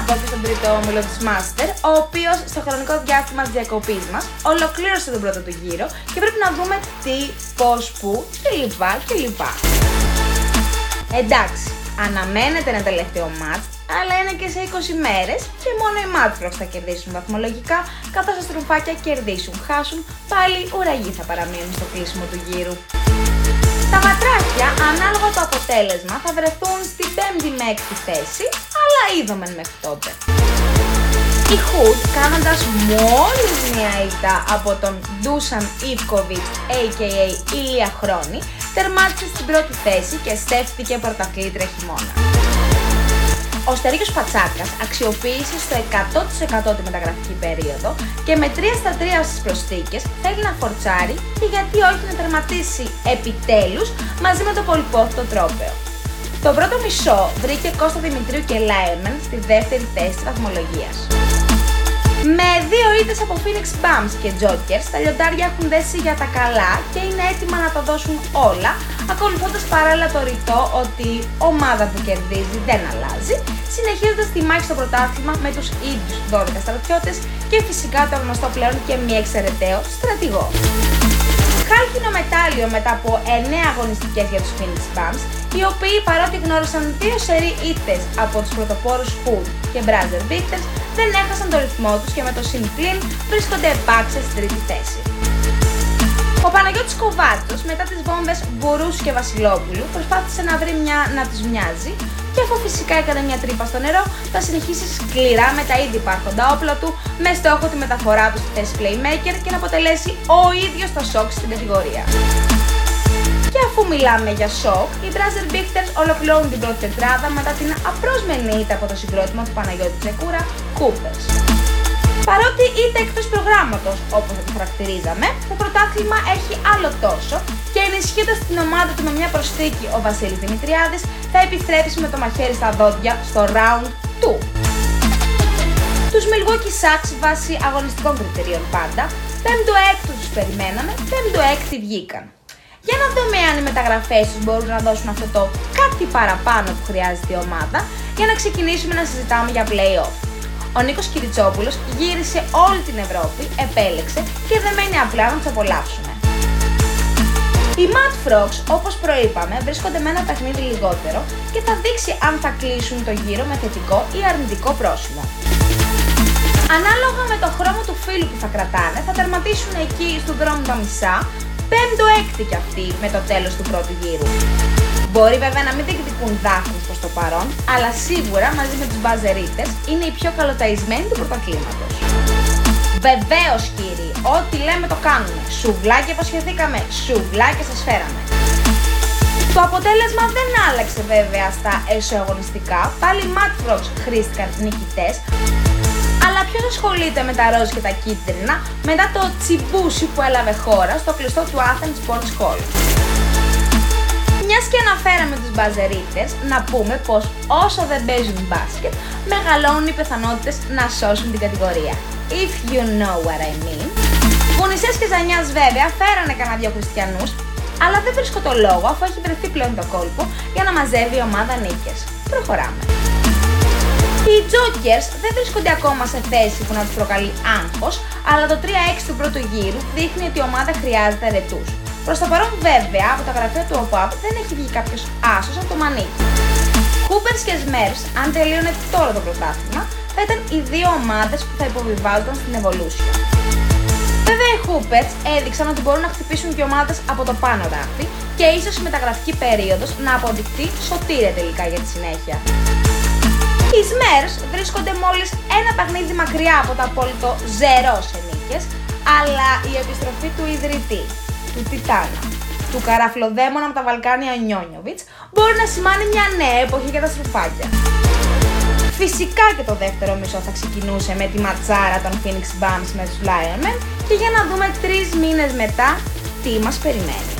απόκριση στον τρίτο όμιλο της Μάστερ, ο οποίος στο χρονικό διάστημα της διακοπής μας ολοκλήρωσε τον πρώτο του γύρο και πρέπει να δούμε τι, πώς, πού κλπ. Εντάξει, αναμένεται ένα τελευταίο μάτς, αλλά είναι και σε 20 μέρες και μόνο οι Μάτροφ θα κερδίσουν βαθμολογικά, καθώς τα στρουμφάκια κερδίσουν, χάσουν, πάλι ουραγοί θα παραμείνουν στο κλείσιμο του γύρου. Τα ματράκια, ανάλογα το αποτέλεσμα, θα βρεθούν στην 5η με 6η θέση, αλλά είδομεν μέχρι τότε. Οι Hood, κάνοντας μόλις μια ήττα από τον Ντούσαν Ιβκοβιτ, a.k.a. Ηλία Χρόνη, τερμάτισε στην 1η θέση και στέφθηκε πρωταθλήτρια χειμώνα. Ο Στέλιος Πατσάκας αξιοποίησε στο 100% τη μεταγραφική περίοδο και με 3/3 στις προσθήκες θέλει να φορτσάρει και γιατί όχι να τερματίσει επιτέλους μαζί με το πολυπόθητο τρόπαιο. Το πρώτο μισό βρήκε Κώστα Δημητρίου και Λάιμεν στη 2η θέση της βαθμολογίας. Με 2 ήττες από Phoenix Bums και Jokers, τα λιοντάρια έχουν δέσει για τα καλά και είναι έτοιμα να τα δώσουν όλα, ακολουθώντας παράλληλα το ρητό ότι η ομάδα που κερδίζει δεν αλλάζει, συνεχίζοντας τη μάχη στο πρωτάθλημα με τους ίδιους 12 στρατιώτες και φυσικά το γνωστό πλέον και μη εξαιρεταίο στρατηγό. Χάλκινο μετάλλιο μετά από 9 αγωνιστικές για τους Phoenix Bums, οι οποίοι παρότι γνώρισαν 2 σερί ήττες από τους πρωτοπόρους Hood και Brother Victors, δεν έχασαν το ρυθμό τους και με το συμπλήν βρίσκονται επάξια στην 3η θέση. Ο Παναγιώτης Τσεκούρας μετά τις βόμβες Μπουρούς και Βασιλόπουλου προσπάθησε να βρει μια να τους μοιάζει και αφού φυσικά έκανε μια τρύπα στο νερό θα συνεχίσει σκληρά με τα ήδη υπάρχοντα όπλα του με στόχο τη μεταφορά του στη θέση playmaker και να αποτελέσει ο ίδιος το σοκ στην κατηγορία. Και αφού μιλάμε για σοκ, οι Brother Victors ολοκληρώνουν την 1η τετράδα μετά την απρόσμενη ήττα από το συγκρότημα του Παναγιώτη Τσεκούρα, Coopers. Παρότι είτε εκτός προγράμματος, όπως θα το χαρακτηρίζαμε, το πρωτάθλημα έχει άλλο τόσο και ενισχύοντας την ομάδα του με μια προσθήκη ο Βασίλης Δημητριάδης θα επιστρέψει με το μαχαίρι στα δόντια στο round 2. Τους Milwaukee Sucks βάσει αγωνιστικών κριτηρίων πάντα, 5ο-6ο τους περιμέναμε, 5ο-6η βγήκαν. Για να δούμε αν οι μεταγραφές τους μπορούν να δώσουν αυτό το κάτι παραπάνω που χρειάζεται η ομάδα για να ξεκινήσουμε να συζητάμε για play-off. Ο Νίκος Κηριτσόπουλος γύρισε όλη την Ευρώπη, επέλεξε και δεν μένει απλά να τους απολαύσουμε. Οι Mad Frogs, όπως προείπαμε, βρίσκονται με ένα παιχνίδι λιγότερο και θα δείξει αν θα κλείσουν το γύρο με θετικό ή αρνητικό πρόσημο. Ανάλογα με το χρώμα του φύλου που θα κρατάνε, θα τερματίσουν εκεί στον δρόμο τα μισά, 5ο-6η κι αυτοί με το τέλος του πρώτου γύρου. Μπορεί βέβαια να μην διεκδικούν δάφνους προς το παρόν, αλλά σίγουρα μαζί με τους μπαζερίτες είναι οι πιο καλοταϊσμένοι του πρωταθλήματος. Βεβαίως κύριοι, ό,τι λέμε το κάνουμε. Σουβλάκια υποσχεθήκαμε, σουβλάκια σας φέραμε. Το αποτέλεσμα δεν άλλαξε βέβαια στα εσωαγωνιστικά, πάλι οι Mad Frogs χρήστηκαν νικητές. Αλλά ποιος ασχολείται με τα ροζ και τα κίτρινα μετά το τσιμπούσι που έλαβε χώρα στο κλειστό του Athens Sports Hall. Μιας και αναφέραμε τους μπαζερίτες, να πούμε πως όσο δεν παίζουν μπάσκετ, μεγαλώνουν οι πιθανότητες να σώσουν την κατηγορία. If you know what I mean. Γουνισσές και Ζανιάς βέβαια φέρανε κανένα 2 χριστιανούς, αλλά δεν βρίσκω το λόγο αφού έχει βρεθεί πλέον το κόλπο για να μαζεύει η ομάδα νίκες. Προχωράμε. Οι Jokers δεν βρίσκονται ακόμα σε θέση που να τους προκαλεί άγχος, αλλά το 3-6 του πρώτου γύρου δείχνει ότι η ομάδα χρειάζεται ρετούς. Προς το παρόν βέβαια από τα γραφεία του OPAP δεν έχει βγει κάποιος άσος από το μανίκι. Coopers και Smurfs, αν τελείωνε τώρα το πρωτάθλημα, θα ήταν οι 2 ομάδες που θα υποβιβάζονταν στην Evolution. Βέβαια οι Coopers έδειξαν ότι μπορούν να χτυπήσουν και ομάδες από το πάνω ράφι και ίσως η μεταγραφική περίοδος να αποδειχτεί σωτήρια τελικά για τη συνέχεια. Οι Smurfs βρίσκονται μόλις ένα παιχνίδι μακριά από το απόλυτο 0 σε νίκες, αλλά η επιστροφή του ιδρυτή, του Τιτάνα, του καραφλοδαίμονα από τα Βαλκάνια Νιόνιοβιτς μπορεί να σημάνει μια νέα εποχή για τα στρουφάκια. Φυσικά και το δεύτερο μισό θα ξεκινούσε με τη ματσάρα των Phoenix Bums με τους Lion Men και για να δούμε 3 μήνες μετά τι μας περιμένει.